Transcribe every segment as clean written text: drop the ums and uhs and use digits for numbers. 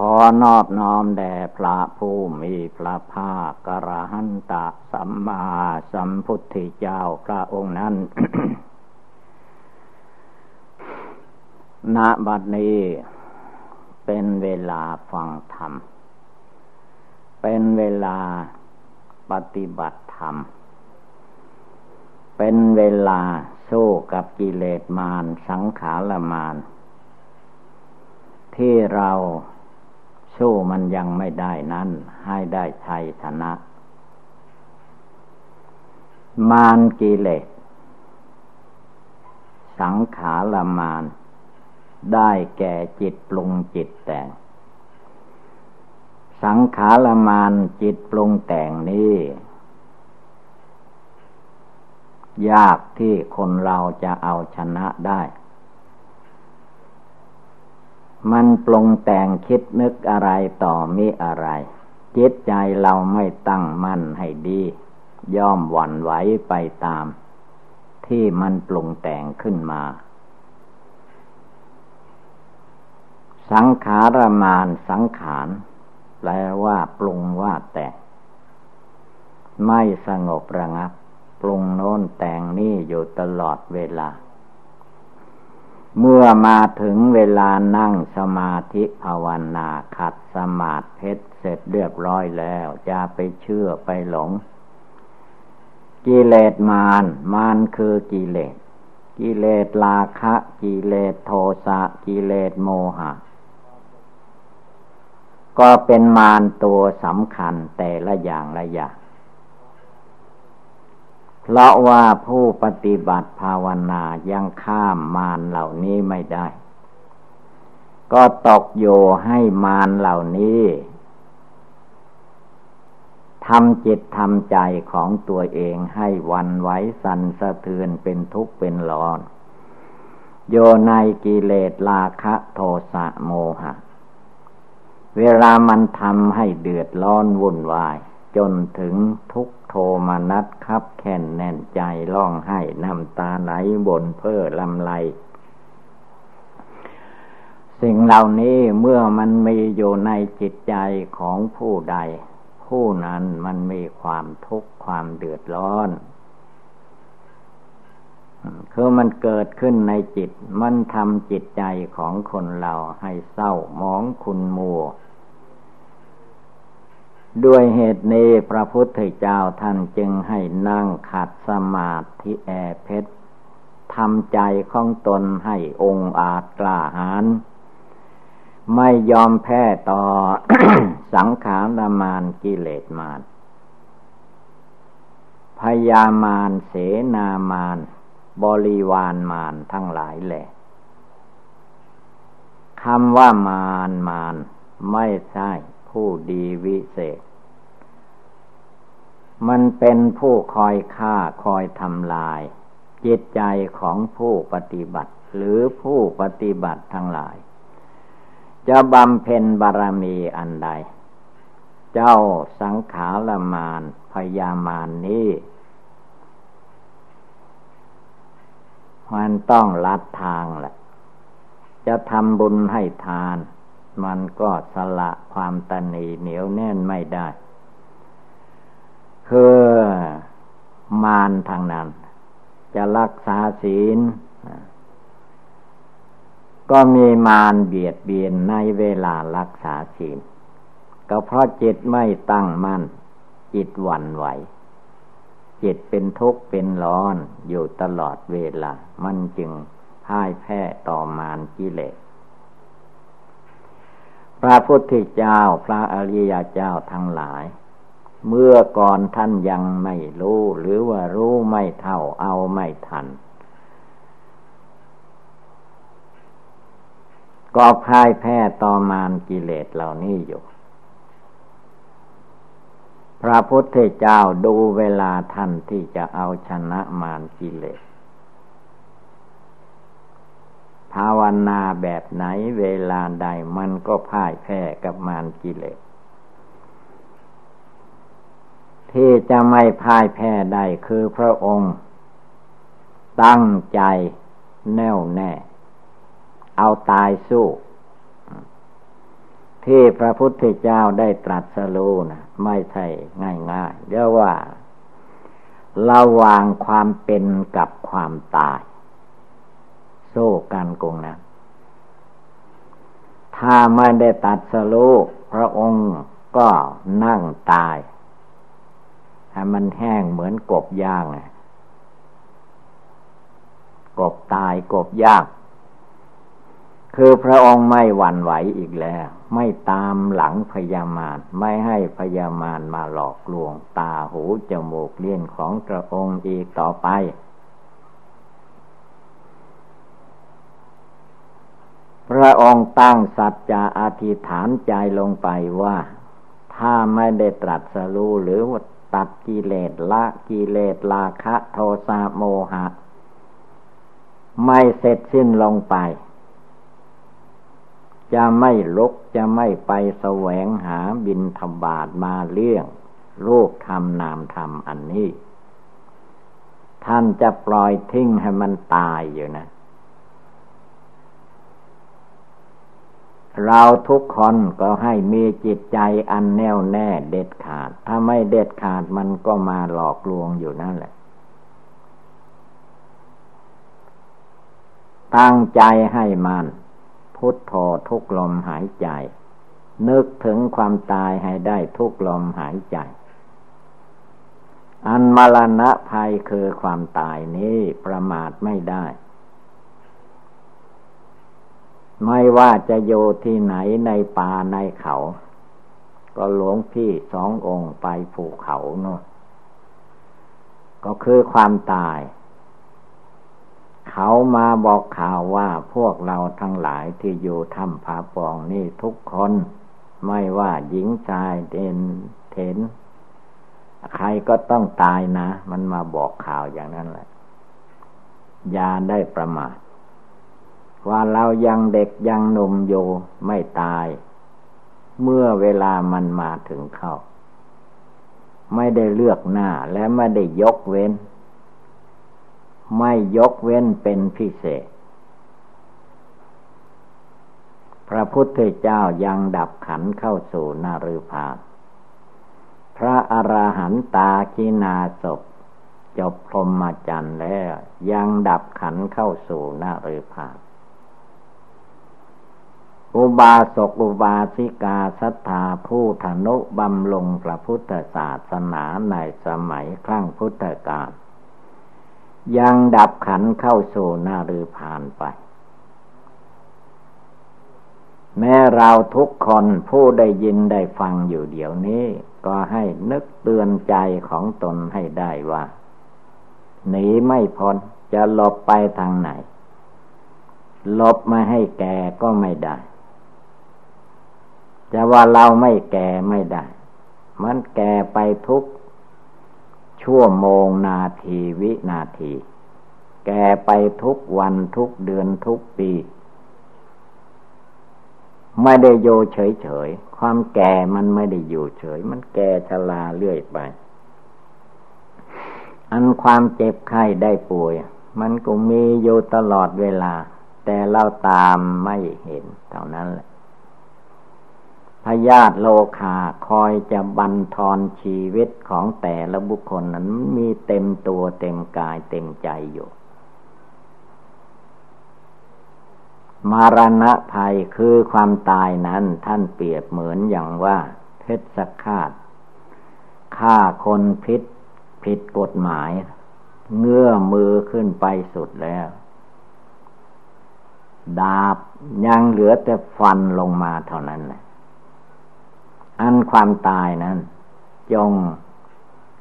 ขอนอบน้อมแด่พระผู้มีพระภาคอรหันตสัมมาสัมพุทธเจ้าพระองค์นั้น ณ บัดนี้เป็นเวลาฟังธรรมเป็นเวลาปฏิบัติธรรมเป็นเวลาสู้กับกิเลสมารสังขารมารที่เราสู้มันยังไม่ได้นั้นให้ได้ชัยชนะมารกิเลสสังขารมารได้แก่จิตปรุงจิตแต่งสังขารมารจิตปรุงแต่งนี้ยากที่คนเราจะเอาชนะได้มันปรุงแต่งคิดนึกอะไรต่อมิอะไรจิตใจเราไม่ตั้งมั่นให้ดีย่อมหวั่นไหวไปตามที่มันปรุงแต่งขึ้นมาสังขารมารสังขารแปลว่าปรุงว่าแต่งไม่สงบระงับปรุงโน้นแต่งนี่อยู่ตลอดเวลาเมื่อมาถึงเวลานั่งสมาธิภาวนาขัดสมาธิเสร็จเรียบร้อยแล้วจะไปเชื่อไปหลงกิเลสมารมารคือกิเลสกิเลสราคะกิเลสโทสะกิเลสโมหะก็เป็นมารตัวสำคัญแต่ละอย่างละอย่างเพราะว่าผู้ปฏิบัติภาวนายังข้ามมารเหล่านี้ไม่ได้ก็ตกอยู่ให้มารเหล่านี้ทำจิตทำใจของตัวเองให้หวั่นไหวสั่นสะเทือนเป็นทุกข์เป็นร้อนโยในกิเลสราคะโทสะโมหะเวลามันทำให้เดือดร้อนวุ่นวายจนถึงทุกโทมนัสคับแค้นแน่นใจร้องไห้น้ำตาไหลบ่นเพ้อลำไรสิ่งเหล่านี้เมื่อมันมีอยู่ในจิตใจของผู้ใดผู้นั้นมันมีความทุกข์ความเดือดร้อนคือมันเกิดขึ้นในจิตมันทำจิตใจของคนเราให้เศร้าหมองขุ่นมัวด้วยเหตุนี้พระพุทธเจ้าท่านจึงให้นั่งขัดสมาธิแอเพชรทำใจของตนให้องอาจกล้าหาญไม่ยอมแพ้ต่อ สังขารมารกิเลสมารพยามารเสนามารบริวารมารทั้งหลายแหละคำว่ามารไม่ใช่ผู้ดีวิเศษมันเป็นผู้คอยฆ่าคอยทำลายจิตใจของผู้ปฏิบัติหรือผู้ปฏิบัติทั้งหลายจะบำเพ็ญบารมีอันใดเจ้าสังขารมารพยามารนี้มันต้องลัดทางแหละจะทำบุญให้ทานมันก็สละความตนีเหนียวแน่นไม่ได้คือมารทางนั้นจะรักษาศีลก็มีมารเบียดเบียนในเวลารักษาศีลก็เพราะจิตไม่ตั้งมั่นจิตหวั่นไหวจิตเป็นทุกข์เป็นร้อนอยู่ตลอดเวลามันจึงพ่ายแพ้ต่อมารกิเลสพระพุทธเจ้าพระอริยเจ้าทั้งหลายเมื่อก่อนท่านยังไม่รู้หรือว่ารู้ไม่เท่าเอาไม่ทันก็พ่ายแพ้ต่อมารกิเลสเหล่านี้อยู่ พระพุทธเจ้าดูเวลาท่านที่จะเอาชนะมารกิเลสภาวนาแบบไหนเวลาใดมันก็พ่ายแพ้กับมารกิเลสที่จะไม่พ่ายแพ้ได้คือพระองค์ตั้งใจแน่วแน่เอาตายสู้ที่พระพุทธเจ้าได้ตรัสรู้นะไม่ใช่ง่ายๆเรียกว่าระหว่างความเป็นกับความตายสู้กันกงนั้นถ้าไม่ได้ตรัสรู้พระองค์ก็นั่งตายให้มันแห้งเหมือนกบย่างกบตายกบย่างคือพระองค์ไม่หวั่นไหวอีกแล้วไม่ตามหลังพญามารไม่ให้พญามารมาหลอกลวงตาหูจมูกลิ้นของพระองค์อีกต่อไปพระองค์ตั้งสัจจะอธิษฐานใจลงไปว่าถ้าไม่ได้ตรัสรู้หรือว่าตัดกิเลสละกิเลสราคะโทสะโมหะไม่เสร็จสิ้นลงไปจะไม่ลุกจะไม่ไปแสวงหาบิณฑบาตมาเลี้ยงรูปธรรมนามธรรมอันนี้ท่านจะปล่อยทิ้งให้มันตายอยู่นะเราทุกคนก็ให้มีจิตใจอันแน่วแน่เด็ดขาดถ้าไม่เด็ดขาดมันก็มาหลอกลวงอยู่นั่นแหละตั้งใจให้มันพุทโธทุกลมหายใจนึกถึงความตายให้ได้ทุกลมหายใจอันมรณะภัยคือความตายนี้ประมาทไม่ได้ไม่ว่าจะอยู่ที่ไหนในป่าในเขาก็หลวงพี่สององค์ไปภูเขาโน่นก็คือความตายเขามาบอกข่าวว่าพวกเราทั้งหลายที่อยู่ถ้ำผาปองนี่ทุกคนไม่ว่าหญิงชายเด่นเถินใครก็ต้องตายนะมันมาบอกข่าวอย่างนั้นแหละอย่าได้ประมาทว่าเรายังเด็กยังหนุ่มอยู่ไม่ตายเมื่อเวลามันมาถึงเข้าไม่ได้เลือกหน้าและไม่ได้ยกเว้นไม่ยกเว้นเป็นพิเศษพระพุทธเจ้ายังดับขันเข้าสู่นฤพาสพระอรหันตาคีนาศพจบพรหมจรรย์แล้วยังดับขันเข้าสู่นฤพาสอุบาสกอุบาสิกาศรัทธาผู้ทนุบำรุงพระพุทธศาสนาในสมัยครั้งพุทธกาลยังดับขันเข้าสู่นฤพาสไปแม้เราทุกคนผู้ได้ยินได้ฟังอยู่เดี๋ยวนี้ก็ให้นึกเตือนใจของตนให้ได้ว่าหนีไม่พ้นจะหลบไปทางไหนหลบมาให้แก่ก็ไม่ได้จะว่าเราไม่แก่ไม่ได้มันแก่ไปทุกชั่วโมงนาทีวินาทีแก่ไปทุกวันทุกเดือนทุกปีไม่ได้อยู่เฉยๆความแก่มันไม่ได้อยู่เฉยมันแก่ชราเรื่อยไปอันความเจ็บไข้ได้ป่วยมันก็มีอยู่ตลอดเวลาแต่เราตามไม่เห็นเท่านั้นแหละพยาธิโรคาคอยจะบั่นทอนชีวิตของแต่ละบุคคลนั้นมีเต็มตัวเต็มกายเต็มใจอยู่มรณะภัยคือความตายนั้นท่านเปรียบเหมือนอย่างว่าเพชฌฆาตฆ่าคนผิดกฎหมายเงื้อมือขึ้นไปสุดแล้วดาบยังเหลือแต่ฟันลงมาเท่านั้นแหละอันความตายนั้นจง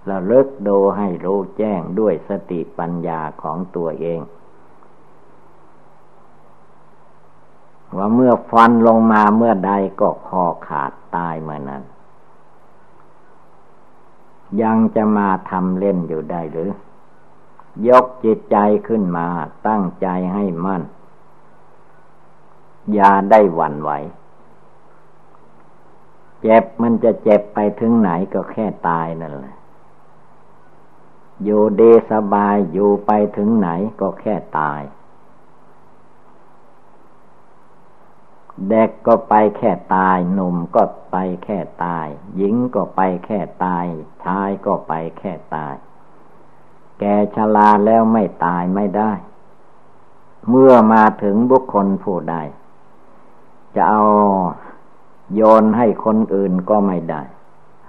ระลึกดูให้รู้แจ้งด้วยสติปัญญาของตัวเองว่าเมื่อฟันลงมาเมื่อใดก็คอขาดตายเมื่อนั้น ยังจะมาทำเล่นอยู่ได้หรือยกจิตใจขึ้นมาตั้งใจให้มั่นอย่าได้หวั่นไหวเจ็บมันจะเจ็บไปถึงไหนก็แค่ตายนั่นแหละอยู่ดีสบายอยู่ไปถึงไหนก็แค่ตายเด็กก็ไปแค่ตายหนุ่มก็ไปแค่ตายหญิงก็ไปแค่ตายชายก็ไปแค่ตายแก่ชราแล้วไม่ตายไม่ได้เมื่อมาถึงบุคคลผู้ใดจะเอาโยนให้คนอื่นก็ไม่ได้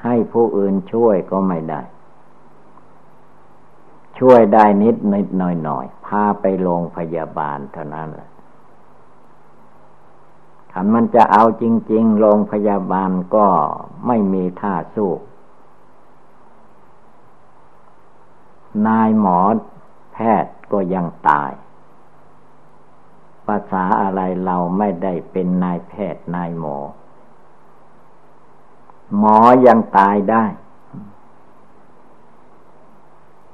ให้ผู้อื่นช่วยก็ไม่ได้ช่วยได้นิดนิดหน่อยหน่อยพาไปโรงพยาบาลเท่านั้นแหละถ้ามันจะเอาจริงๆโรงพยาบาลก็ไม่มีท่าสู้นายหมอแพทย์ก็ยังตายภาษาอะไรเราไม่ได้เป็นนายแพทย์นายหมอหมอยังตายได้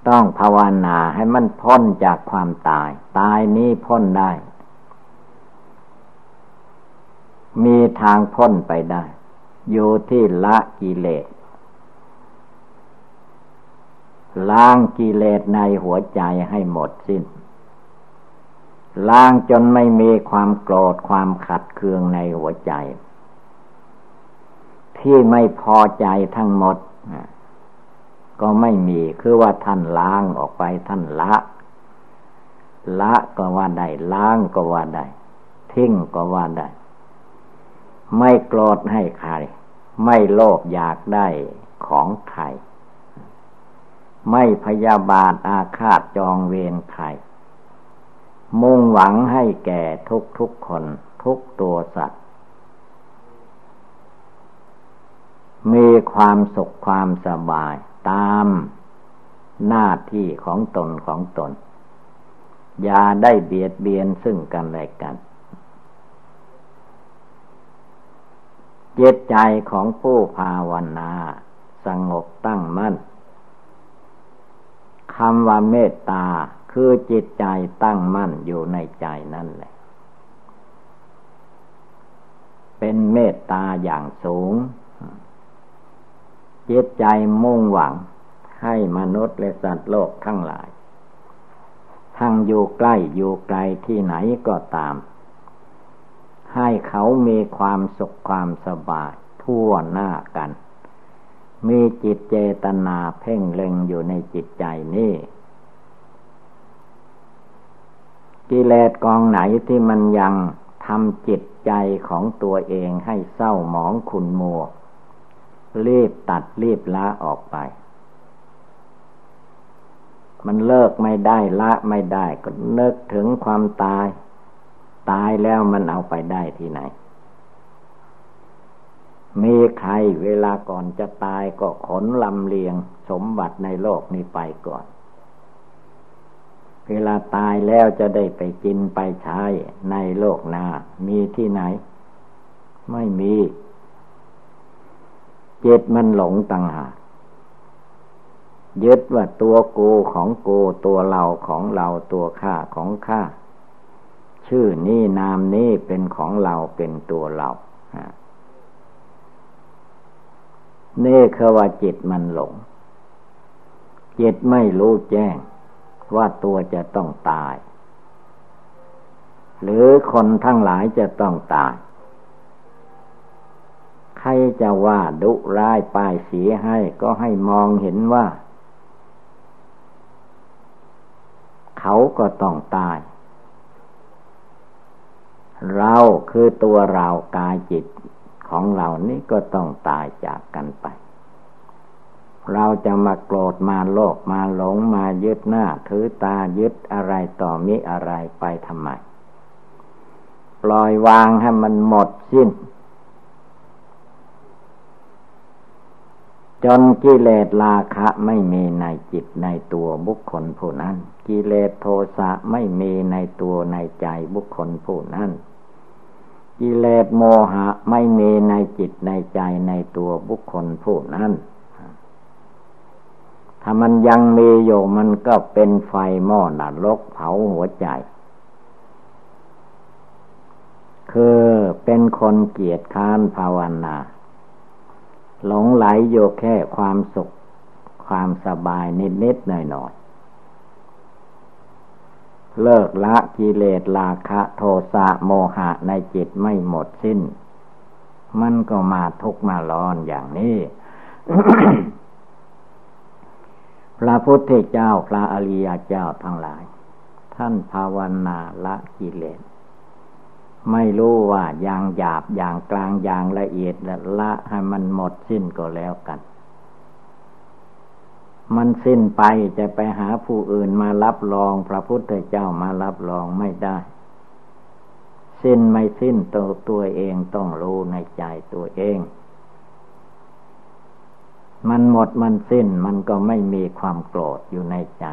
ต้องภาวนาให้มันพ้นจากความตายตายนี้พ้นได้มีทางพ้นไปได้อยู่ที่ละกิเลสล้างกิเลสในหัวใจให้หมดสิ้นล้างจนไม่มีความโกรธความขัดเคืองในหัวใจที่ไม่พอใจทั้งหมดก็ไม่มีคือว่าท่านล้างออกไปท่านละก็ว่าได้ล้างก็ว่าได้ทิ้งก็ว่าได้ไม่โกรธให้ใครไม่โลภอยากได้ของใครไม่พยาบาทอาฆาตจองเวรใครมุ่งหวังให้แก่ทุกคนทุกตัวสัตว์มีความสุขความสบายตามหน้าที่ของตนของตนอย่าได้เบียดเบียนซึ่งกันและกันจิตใจของผู้ภาวนาสงบตั้งมั่นคำว่าเมตตาคือจิตใจตั้งมั่นอยู่ในใจนั่นแหละเป็นเมตตาอย่างสูงจิตใจมุ่งหวังให้มนุษย์และสัตว์โลกทั้งหลายทั้งอยู่ใกล้อยู่ไกลที่ไหนก็ตามให้เขามีความสุขความสบายทั่วหน้ากันมีจิตเจตนาเพ่งเล็งอยู่ในจิตใจนี้กิเลสกองไหนที่มันยังทำจิตใจของตัวเองให้เศร้าหมองขุ่นมัวรีบตัดรีบละออกไปมันเลิกไม่ได้ละไม่ได้ก็นึกถึงความตายตายแล้วมันเอาไปได้ที่ไหนมีใครเวลาก่อนจะตายก็ขนลำเลียงสมบัติในโลกนี้ไปก่อนเวลาตายแล้วจะได้ไปกินไปใช้ในโลกหน้ามีที่ไหนไม่มีจิตมันหลงต่างหากยึดว่าตัวกูของกูตัวเราของเราตัวข้าของข้าชื่อนี้นามนี้เป็นของเราเป็นตัวเรานี่คือว่าจิตมันหลงจิตไม่รู้แจ้งว่าตัวจะต้องตายหรือคนทั้งหลายจะต้องตายใครจะว่าดุร้ายป้ายสีให้ก็ให้มองเห็นว่าเขาก็ต้องตายเราคือตัวเรากายจิตของเรานี่ก็ต้องตายจากกันไปเราจะมาโกรธมาโลภมาหลงมายึดหน้าถือตายึดอะไรต่อมิอะไรไปทำไมปล่อยวางให้มันหมดสิ้นจนกิเลสราคะไม่มีในจิตในตัวบุคคลผู้นั้นกิเลสโทสะไม่มีในตัวในใจบุคคลผู้นั้นกิเลสโมหะไม่มีในจิตในใจในตัวบุคคลผู้นั้น ถ้ามันยังมีอยู่มันก็เป็นไฟหม้อนรกเผาหัวใจคือเป็นคนเกียจค้านภาวนาหลงไหลอยู่แค่ความสุขความสบายนิดๆหน่อยๆเลิกละกิเลสราคะโทสะโมหะในจิตไม่หมดสิ้นมันก็มาทุกข์มาร้อนอย่างนี้ พระพุทธเจ้าพระอริยเจ้าทั้งหลายท่านภาวนาละกิเลสไม่รู้ว่าอย่างหยาบอย่างกลางอย่างละเอียดละให้มันหมดสิ้นก็แล้วกันมันสิ้นไปจะไปหาผู้อื่นมารับรองพระพุทธเจ้ามารับรองไม่ได้สิ้นไม่สิ้นตัวเองต้องรู้ในใจตัวเองมันหมดมันสิ้นมันก็ไม่มีความโกรธอยู่ในใจ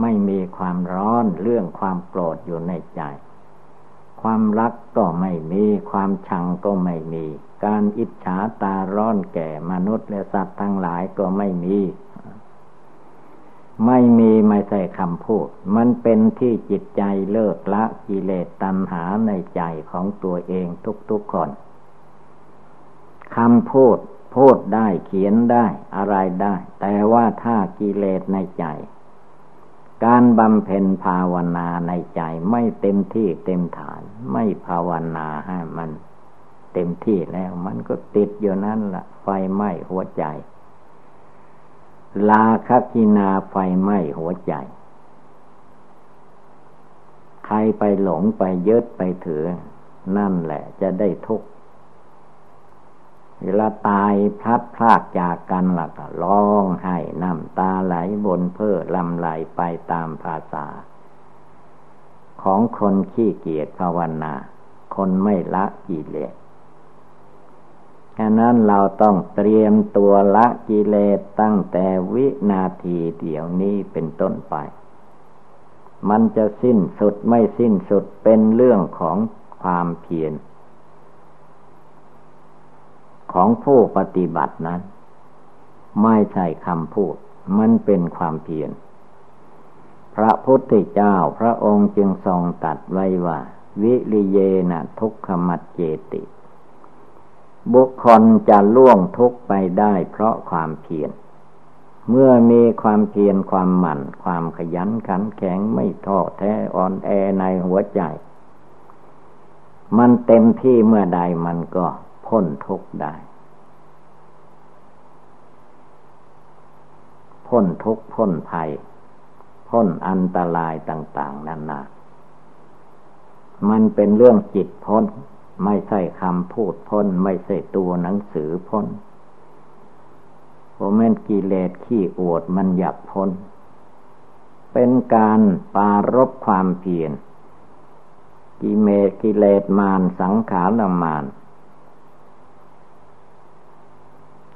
ไม่มีความร้อนเรื่องความโกรธอยู่ในใจความรักก็ไม่มีความชังก็ไม่มีการอิจฉาตาร้อนแก่มนุษย์และสัตว์ทั้งหลายก็ไม่มีไม่ใช่คำพูดมันเป็นที่จิตใจเลิกละกิเลสตัณหาในใจของตัวเองทุกๆคนคำพูดพูดได้เขียนได้อะไรได้แต่ว่าถ้ากิเลสในใจการบำเพ็ญภาวนาในใจไม่เต็มที่เต็มฐานไม่ภาวนาให้มันเต็มที่แล้วมันก็ติดอยู่นั่นล่ะไฟไหม้หัวใจราคะกินาไฟไหม้หัวใจใครไปหลงไปยึดไปถือนั่นแหละจะได้ทุกข์เวลาตายพลัดพรากจากกันล่ะก็ร้องไห้น้ำตาไหลบนเพ้อลำไหลไปตามภาษาของคนขี้เกียจภาวนาคนไม่ละกิเลสฉะนั้นเราต้องเตรียมตัวละกิเลสตั้งแต่วินาทีเดี๋ยวนี้เป็นต้นไปมันจะสิ้นสุดไม่สิ้นสุดเป็นเรื่องของความเพียรของผู้ปฏิบัตินั้นไม่ใช่คำพูดมันเป็นความเพียรพระพุทธเจ้าพระองค์จึงทรงตรัสไว้ว่าวิริเยนะทุกขมัจเจติบุคคลจะล่วงทุกข์ไปได้เพราะความเพียรเมื่อมีความเพียรความหมั่นความขยันขันแข็งไม่ท้อแท้อ่อนแอในหัวใจมันเต็มที่เมื่อใดมันก็พ้นทุกข์ได้พ้นทุกข์พ้นภัยพ้นอันตรายต่างๆนานามันเป็นเรื่องจิตพ้นไม่ใช่คำพูดพ้นไม่ใช่ตัวหนังสือพ้นเพราะแม่นกิเลสขี้อวดมันอยากพ้นเป็นการปารภความเพียรกิเลสมารสังขารมาร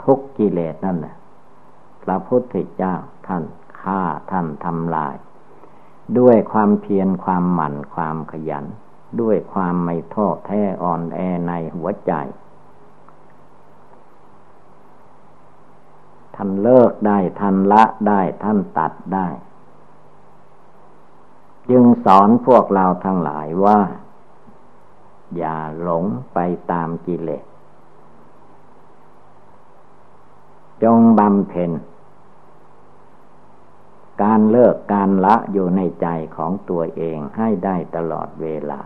ทุกกิเลสนั่นแหละพระพุทธเจ้าท่านฆ่าท่านทำลายด้วยความเพียรความหมั่นความขยันด้วยความไม่ท้อแท้อ่อนแอในหัวใจท่านเลิกได้ท่านละได้ท่านตัดได้จึงสอนพวกเราทั้งหลายว่าอย่าหลงไปตามกิเลสจงบำเพ็ญการเลิกการละอยู่ในใจของตัวเองให้ได้ตลอดเวลา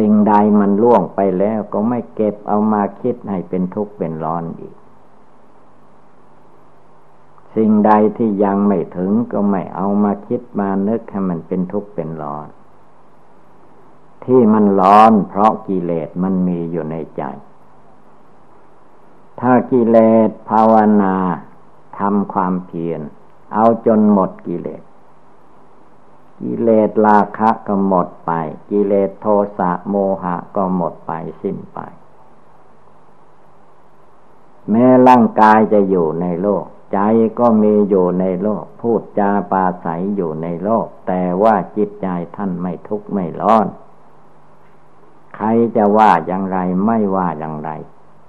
สิ่งใดมันล่วงไปแล้วก็ไม่เก็บเอามาคิดให้เป็นทุกข์เป็นร้อนอีกสิ่งใดที่ยังไม่ถึงก็ไม่เอามาคิดมานึกให้มันเป็นทุกข์เป็นร้อนที่มันร้อนเพราะกิเลสมันมีอยู่ในใจถ้ากิเลสภาวนาทำความเพียรเอาจนหมดกิเลสกิเลสราคะก็หมดไปกิเลสโทสะโมหะก็หมดไปสิ้นไปแม้ร่างกายจะอยู่ในโลกใจก็มีอยู่ในโลกพูดจาปราศัยอยู่ในโลกแต่ว่าจิตใจท่านไม่ทุกข์ไม่ร้อนใครจะว่าอย่างไรไม่ว่าอย่างไร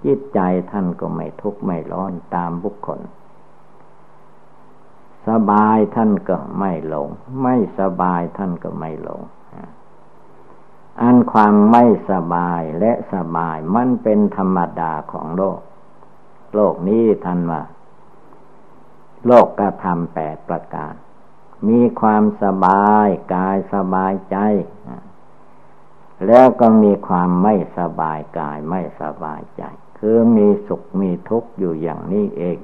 จิตใจท่านก็ไม่ทุกข์ไม่ร้อนตามบุคคลสบายท่านก็ไม่หลงไม่สบายท่านก็ไม่หลงอันความไม่สบายและสบายมันเป็นธรรมดาของโลกโลกนี้ท่านว่าโลกกระทำ8ประการมีความสบายกายสบายใจแล้วก็มีความไม่สบายกายไม่สบายใจคือมีสุขมีทุกข์อยู่อย่างนี้เอง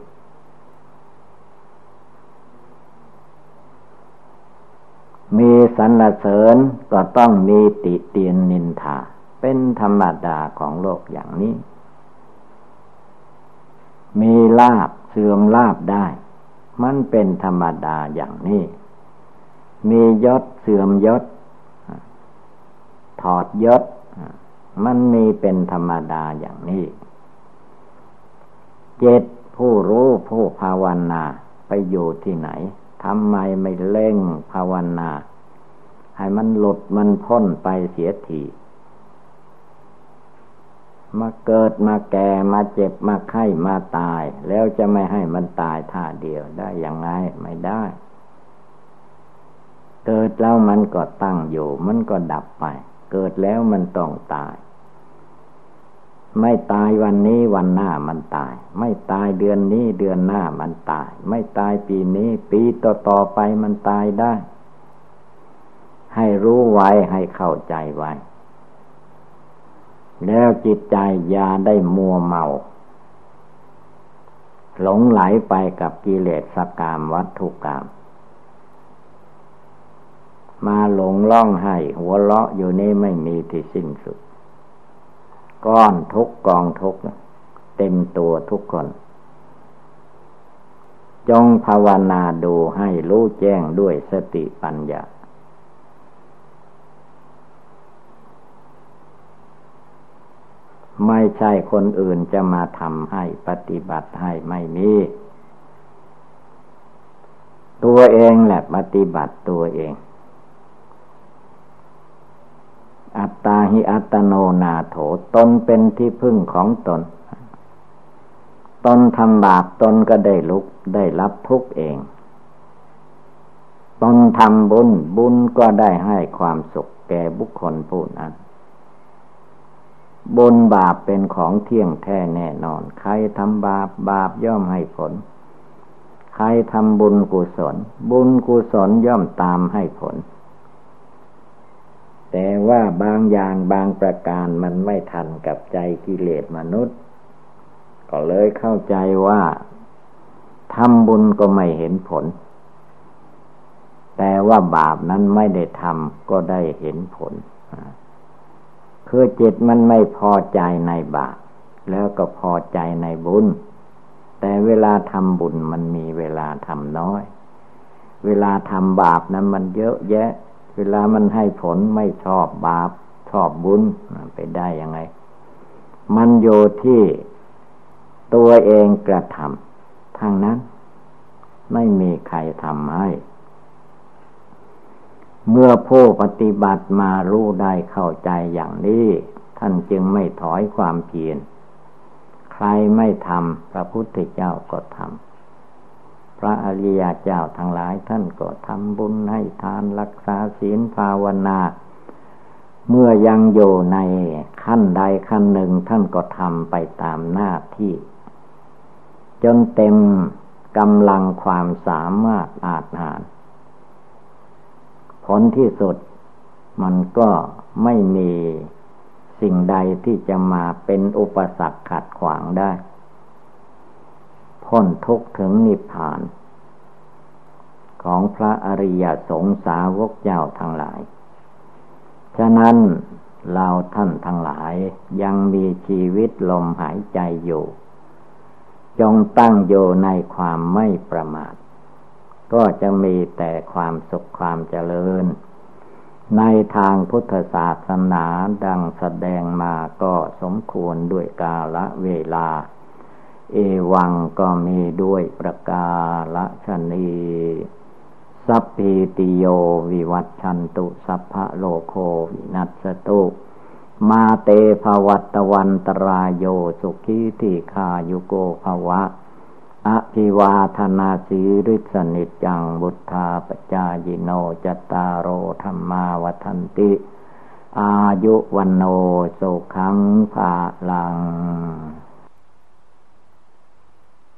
มีสรรเสริญก็ต้องมีติเตียนนินทาเป็นธรรมดาของโลกอย่างนี้มีลาภเสื่อมลาภได้มันเป็นธรรมดาอย่างนี้มียศเสื่อมยศถอดยศมันมีเป็นธรรมดาอย่างนี้เจ็ดผู้รู้ผู้ภาวนาไปอยู่ที่ไหนทำไมไม่เร่งภาวนาให้มันหลุดมันพ้นไปเสียทีมาเกิดมาแก่มาเจ็บมาไข้มาตายแล้วจะไม่ให้มันตายท่าเดียวได้ยังไงไม่ได้เกิดแล้วมันก็ตั้งอยู่มันก็ดับไปเกิดแล้วมันต้องตายไม่ตายวันนี้วันหน้ามันตายไม่ตายเดือนนี้เดือนหน้ามันตายไม่ตายปีนี้ปีต่อๆไปมันตายได้ให้รู้ไว้ให้เข้าใจไว้แล้วจิตใจอย่าได้มัวเมาหลงไหลไปกับกิเลสกามวัตถุกามมาหลงล่องให้หัวเลาะอยู่นี่ไม่มีที่สิ้นสุดก้อนทุกกองทุกเต็มตัวทุกคนจงภาวนาดูให้รู้แจ้งด้วยสติปัญญาไม่ใช่คนอื่นจะมาทำให้ปฏิบัติให้ไม่มีตัวเองแหละปฏิบัติตัวเองอัตตาหิอัตโนนาโถตนเป็นที่พึ่งของตนตนทำบาปตนก็ได้ลุกได้รับทุกข์เองตนทำบุญบุญก็ได้ให้ความสุขแก่บุคคลผู้นั้นบุญบาปเป็นของเที่ยงแท้แน่นอนใครทำบาปบาปย่อมให้ผลใครทำบุญกุศลบุญกุศลย่อมตามให้ผลแต่ว่าบางอย่างบางประการมันไม่ทันกับใจกิเลสมนุษย์ก็เลยเข้าใจว่าทำบุญก็ไม่เห็นผลแต่ว่าบาปนั้นไม่ได้ทำก็ได้เห็นผลคือจิตมันไม่พอใจในบาปแล้วก็พอใจในบุญแต่เวลาทำบุญมันมีเวลาทำน้อยเวลาทำบาปนั้นมันเยอะแยะเวลามันให้ผลไม่ชอบบาปชอบบุญไปได้ยังไงมันอยู่ที่ตัวเองกระทำทางนั้นไม่มีใครทำให้เมื่อผู้ปฏิบัติมารู้ได้เข้าใจอย่างนี้ท่านจึงไม่ถอยความเพียรใครไม่ทำพระพุทธเจ้าก็ทำพระอริยเจ้าทั้งหลายท่านก็ทำบุญให้ทานรักษาศีลภาวนาเมื่อยังอยู่ในขั้นใดขั้นหนึ่งท่านก็ทำไปตามหน้าที่จนเต็มกำลังความสามารถอาจหารผลที่สุดมันก็ไม่มีสิ่งใดที่จะมาเป็นอุปสรรคขัดขวางได้พ้นทุกข์ถึงนิพพานของพระอริยสงฆ์สาวกเจ้าทั้งหลายฉะนั้นเราท่านทั้งหลายยังมีชีวิตลมหายใจอยู่จงตั้งอยู่ในความไม่ประมาทก็จะมีแต่ความสุขความเจริญในทางพุทธศาสนาดังแสดงมาก็สมควรด้วยกาลเวลาเอวังก็มีด้วยประกาศนีสัพพิติโยวิวัชชันตุสัพพะโลกโควินัสสตุ มาเตภวัตวันตรายโยสุขีติคายุโกภวะอภิวาทนาสีริสนิจังบุทธาปจายโนจตารโอธรรมาวันติอายุวันโนสุขังภาลัง